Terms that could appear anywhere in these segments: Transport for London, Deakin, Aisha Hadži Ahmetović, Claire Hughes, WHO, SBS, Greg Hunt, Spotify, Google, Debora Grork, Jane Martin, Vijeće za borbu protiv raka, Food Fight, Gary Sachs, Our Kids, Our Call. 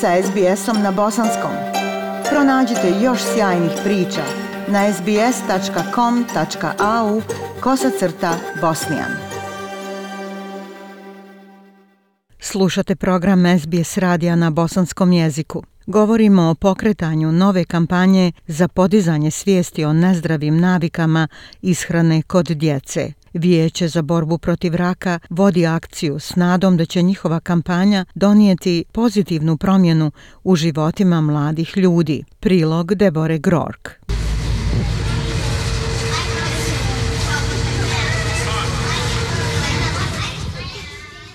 sa SBS-om na bosanskom. Pronađite još sjajnih priča na sbs.com.au/Bosnian. Slušate program SBS radija na bosanskom jeziku. Govorimo o pokretanju nove kampanje za podizanje svijesti o nezdravim navikama ishrane kod djece. Vijeće za borbu protiv raka vodi akciju s nadom da će njihova kampanja donijeti pozitivnu promjenu u životima mladih ljudi. Prilog Debore Grork.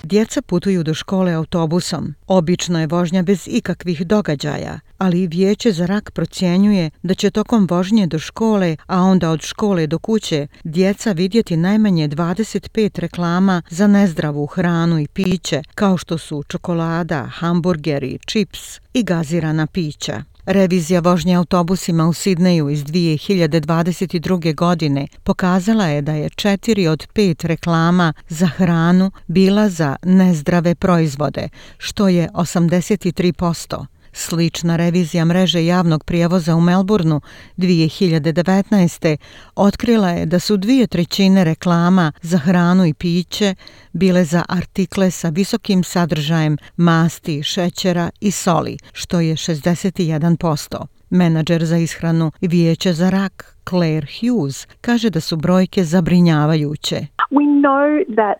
Djeca putuju do škole autobusom. Obično je vožnja bez ikakvih događaja, ali Vijeće za rak procjenjuje da će tokom vožnje do škole, a onda od škole do kuće, djeca vidjeti najmanje 25 reklama za nezdravu hranu i piće, kao što su čokolada, hamburgeri, čips i gazirana pića. Revizija vožnje autobusima u Sidneju iz 2022. godine pokazala je da je 4 od 5 reklama za hranu bila za nezdrave proizvode, što je 83%. Slična revizija mreže javnog prijevoza u Melbourneu 2019. otkrila je da su 2/3 reklama za hranu i piće bile za artikle sa visokim sadržajem masti, šećera i soli, što je 61%. Menadžer za ishranu i Vijeće za rak Claire Hughes kaže da su brojke zabrinjavajuće. We know that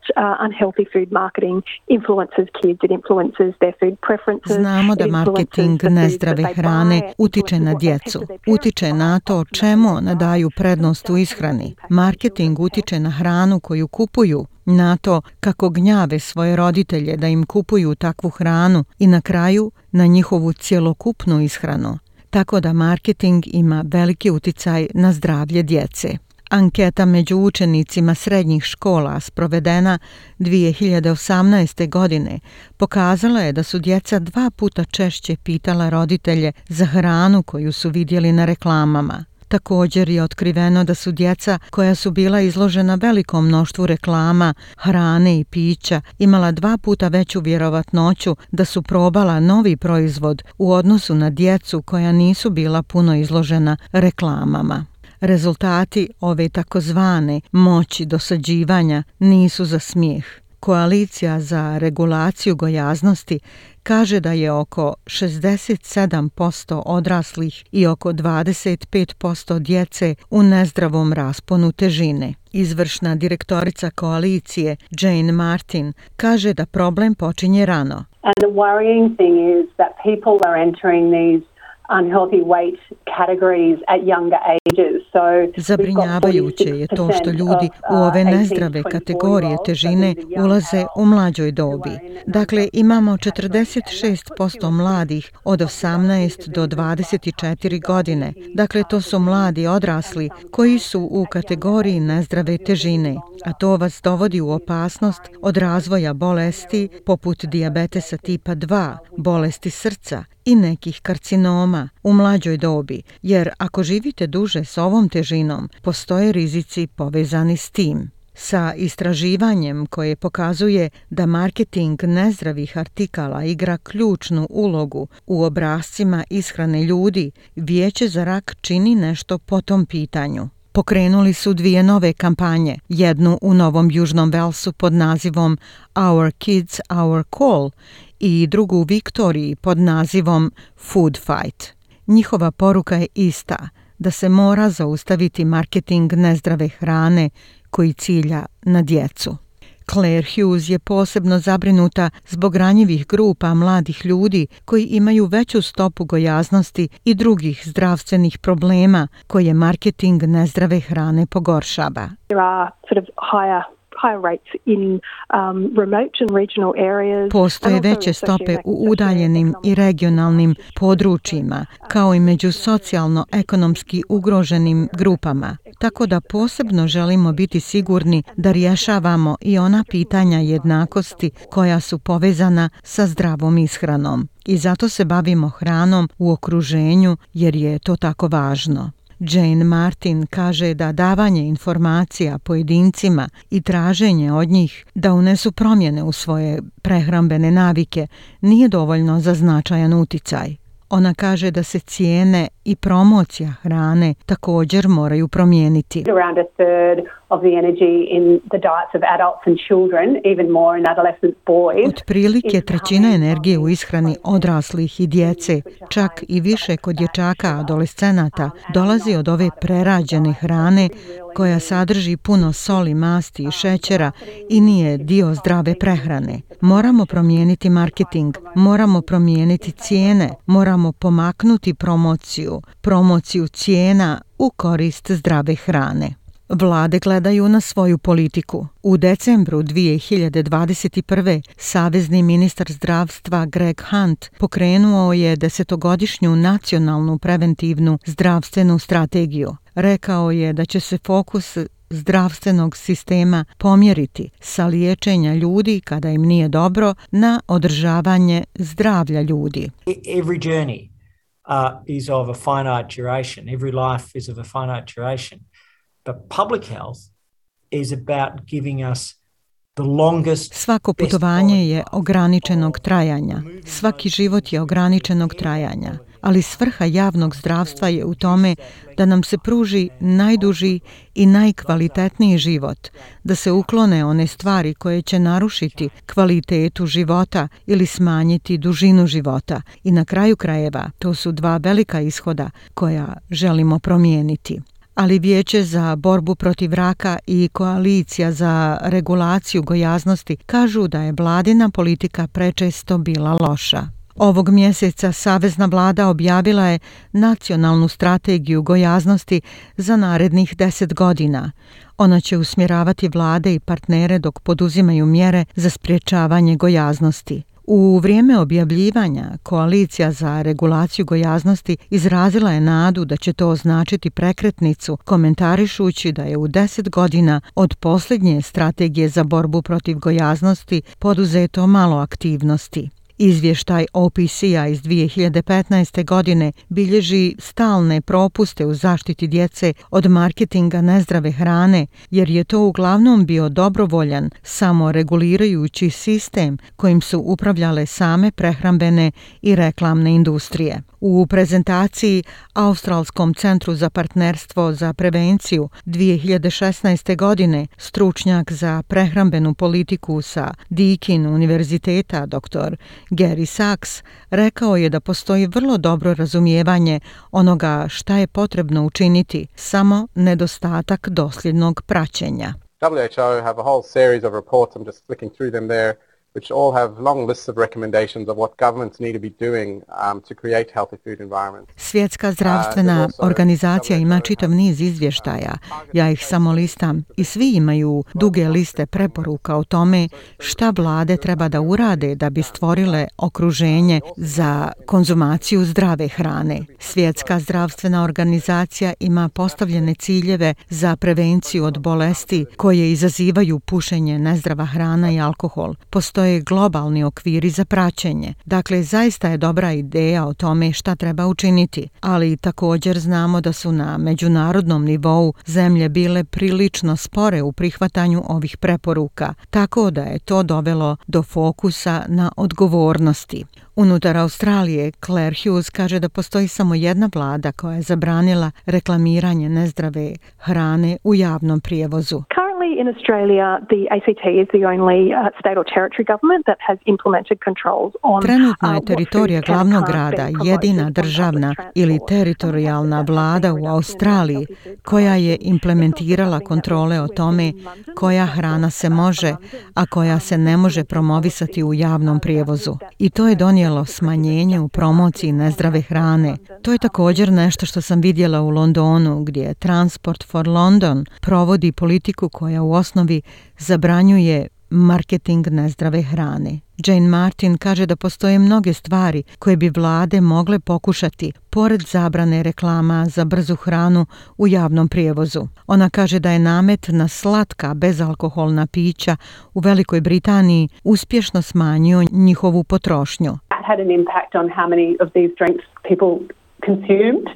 unhealthy food marketing influences kids, it influences their food preferences. Znamo da marketing nezdrave hrane utiče na djecu, utiče na to čemu ona daju prednost u ishrani. Marketing utiče na hranu koju kupuju, na to kako gnjave svoje roditelje da im kupuju takvu hranu i na kraju na njihovu cjelokupnu ishranu. Tako da marketing ima veliki uticaj na zdravlje djece. Anketa među učenicima srednjih škola sprovedena 2018. godine pokazala je da su djeca 2 puta češće pitala roditelje za hranu koju su vidjeli na reklamama. Također je otkriveno da su djeca koja su bila izložena velikom mnoštvu reklama, hrane i pića imala 2 puta veću vjerovatnoću da su probala novi proizvod u odnosu na djecu koja nisu bila puno izložena reklamama. Rezultati ove takozvane moći dosađivanja nisu za smijeh. Koalicija za regulaciju gojaznosti kaže da je oko 67% odraslih i oko 25% djece u nezdravom rasponu težine. Izvršna direktorica koalicije Jane Martin kaže da problem počinje rano. And the worrying thing is that people are entering these unhealthy weight categories at younger ages. Zabrinjavajuće je to što ljudi u ove nezdrave kategorije težine ulaze u mlađoj dobi. Dakle, imamo 46% mladih od 18 do 24 godine. Dakle, to su mladi odrasli koji su u kategoriji nezdrave težine, a to vas dovodi u opasnost od razvoja bolesti poput dijabetesa tipa 2, bolesti srca i nekih karcinoma u mlađoj dobi, jer ako živite duže s ovom težinom, postoje rizici povezani s tim. Sa istraživanjem koje pokazuje da marketing nezdravih artikala igra ključnu ulogu u obrascima ishrane ljudi, Vijeće za rak čini nešto po tom pitanju. Pokrenuli su 2 nove kampanje, jednu u Novom Južnom Velsu pod nazivom Our Kids, Our Call i drugu u Viktoriji pod nazivom Food Fight. Njihova poruka je ista, da se mora zaustaviti marketing nezdrave hrane koji cilja na djecu. Claire Hughes je posebno zabrinuta zbog ranjivih grupa mladih ljudi koji imaju veću stopu gojaznosti i drugih zdravstvenih problema koje marketing nezdrave hrane pogoršava. Postoje veće stope u udaljenim i regionalnim područjima, kao i među socijalno-ekonomski ugroženim grupama, tako da posebno želimo biti sigurni da rješavamo i ona pitanja jednakosti koja su povezana sa zdravom ishranom. I zato se bavimo hranom u okruženju jer je to tako važno. Jane Martin kaže da davanje informacija pojedincima i traženje od njih da unesu promjene u svoje prehrambene navike nije dovoljno za značajan uticaj. Ona kaže da se cijene i promocija hrane također moraju promijeniti. Around a third of the energy in the diets of adults and children, even more in adolescent boys. Otprilike trećina energije u ishrani odraslih i djece, čak i više kod dječaka adolescenata, dolazi od ove prerađene hrane koja sadrži puno soli, masti i šećera i nije dio zdrave prehrane. Moramo promijeniti marketing, moramo promijeniti cijene, moramo pomaknuti promociju cijena u korist zdrave hrane. Vlade gledaju na svoju politiku. U decembru 2021. savezni ministar zdravstva Greg Hunt pokrenuo je 10-godišnju nacionalnu preventivnu zdravstvenu strategiju. Rekao je da će se fokus zdravstvenog sistema pomjeriti sa liječenja ljudi kada im nije dobro na održavanje zdravlja ljudi. Every journey is of a finite duration. Every life is of a finite duration. But public health is about giving us the longest. Svako putovanje je ograničenog trajanja. Svaki život je ograničenog trajanja. Ali svrha javnog zdravstva je u tome da nam se pruži najduži i najkvalitetniji život, da se uklone one stvari koje će narušiti kvalitetu života ili smanjiti dužinu života. I na kraju krajeva, to su dva velika ishoda koja želimo promijeniti. Ali Vijeće za borbu protiv raka i Koalicija za regulaciju gojaznosti kažu da je vladina politika prečesto bila loša. Ovog mjeseca savezna vlada objavila je nacionalnu strategiju gojaznosti za narednih 10 godina. Ona će usmjeravati vlade i partnere dok poduzimaju mjere za sprječavanje gojaznosti. U vrijeme objavljivanja Koalicija za regulaciju gojaznosti izrazila je nadu da će to značiti prekretnicu, komentarišući da je u 10 godina od posljednje strategije za borbu protiv gojaznosti poduzeto malo aktivnosti. Izvještaj OPC-a iz 2015. godine bilježi stalne propuste u zaštiti djece od marketinga nezdrave hrane, jer je to uglavnom bio dobrovoljan, samoregulirajući sistem kojim su upravljale same prehrambene i reklamne industrije. U prezentaciji Australskom centru za partnerstvo za prevenciju 2016. godine stručnjak za prehrambenu politiku sa Deakin univerziteta dr. Gary Sachs rekao je da postoji vrlo dobro razumijevanje onoga šta je potrebno učiniti, samo nedostatak dosljednog praćenja. WHO have a whole series of reports, I'm just flicking through them there, which all have long lists of recommendations of what governments need to be doing to create healthy food environments. Svjetska zdravstvena organizacija ima čitav niz izvještaja. Ja ih samo listam i svi imaju duge liste preporuka o tome šta vlade treba da urade da bi stvorile okruženje za konzumaciju zdrave hrane. Svjetska zdravstvena organizacija ima postavljene ciljeve za prevenciju od bolesti koje izazivaju pušenje, nezdrava hrana i alkohol. Postoje globalni okviri za praćenje. Dakle, zaista je dobra ideja o tome šta treba učiniti, ali također znamo da su na međunarodnom nivou zemlje bile prilično spore u prihvatanju ovih preporuka, tako da je to dovelo do fokusa na odgovornosti. Unutar Australije, Claire Hughes kaže da postoji samo jedna vlada koja je zabranila reklamiranje nezdrave hrane u javnom prijevozu. In Australia, the ACT is the only state or territory government that has implemented controls on. Trenutno je teritorija glavnog grada jedina državna ili teritorijalna vlada u Australiji koja je implementirala kontrole o tome koja hrana se može, a koja se ne može promovisati u javnom prijevozu. I to je donijelo smanjenje u promociji nezdrave hrane. To je također nešto što sam vidjela u Londonu, gdje Transport for London provodi politiku koja u osnovi zabranjuje marketing nezdrave hrane. Jane Martin kaže da postoje mnoge stvari koje bi vlade mogle pokušati pored zabrane reklama za brzu hranu u javnom prijevozu. Ona kaže da je namet na slatka bezalkoholna pića u Velikoj Britaniji uspješno smanjio njihovu potrošnju. That had an impact on how many of these drinks people consumed.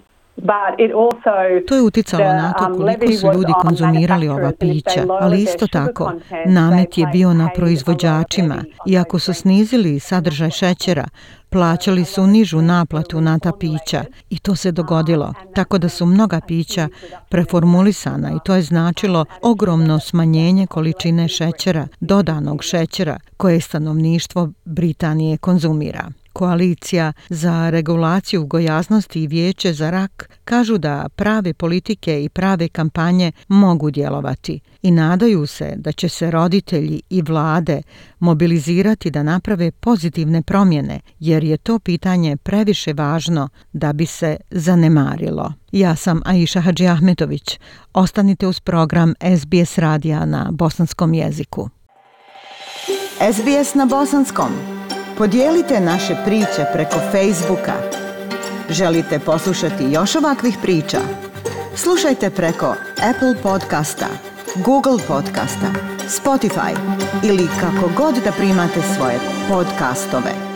To je uticalo na to koliko su ljudi konzumirali ova pića, ali isto tako namet je bio na proizvođačima i ako su snizili sadržaj šećera, plaćali su nižu naplatu na ta pića i to se dogodilo, tako da su mnoga pića preformulisana i to je značilo ogromno smanjenje količine šećera, dodanog šećera koje stanovništvo Britanije konzumira. Koalicija za regulaciju gojaznosti i Vijeće za rak kažu da prave politike i prave kampanje mogu djelovati i nadaju se da će se roditelji i vlade mobilizirati da naprave pozitivne promjene, jer je to pitanje previše važno da bi se zanemarilo. Ja sam Aisha Hadži Ahmetović. Ostanite uz program SBS radija na bosanskom jeziku. SBS na bosanskom. Podijelite naše priče preko Facebooka. Želite poslušati još ovakvih priča? Slušajte preko Apple podcasta, Google podcasta, Spotify ili kako god da primate svoje podcastove.